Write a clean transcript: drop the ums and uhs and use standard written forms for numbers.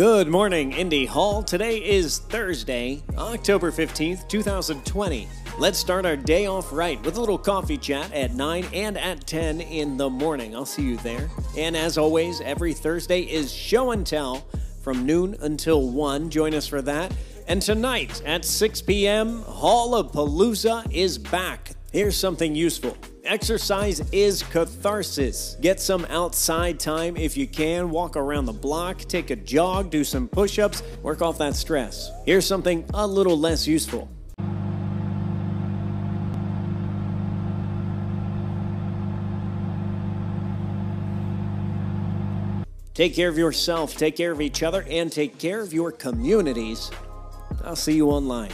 Good morning, Indy Hall. Today is Thursday, October 15th, 2020. Let's start our day off right with a little coffee chat at 9 and at 10 in the morning. I'll see you there. And as always, every Thursday is show and tell from noon until 1. Join us for that. And tonight at 6 p.m., Hall of Palooza is back. Here's something useful. Exercise is catharsis. Get some outside time if you can. Walk around the block, take a jog, do some push-ups, work off that stress. Here's something a little less useful. Take care of yourself, take care of each other, and take care of your communities. I'll see you online.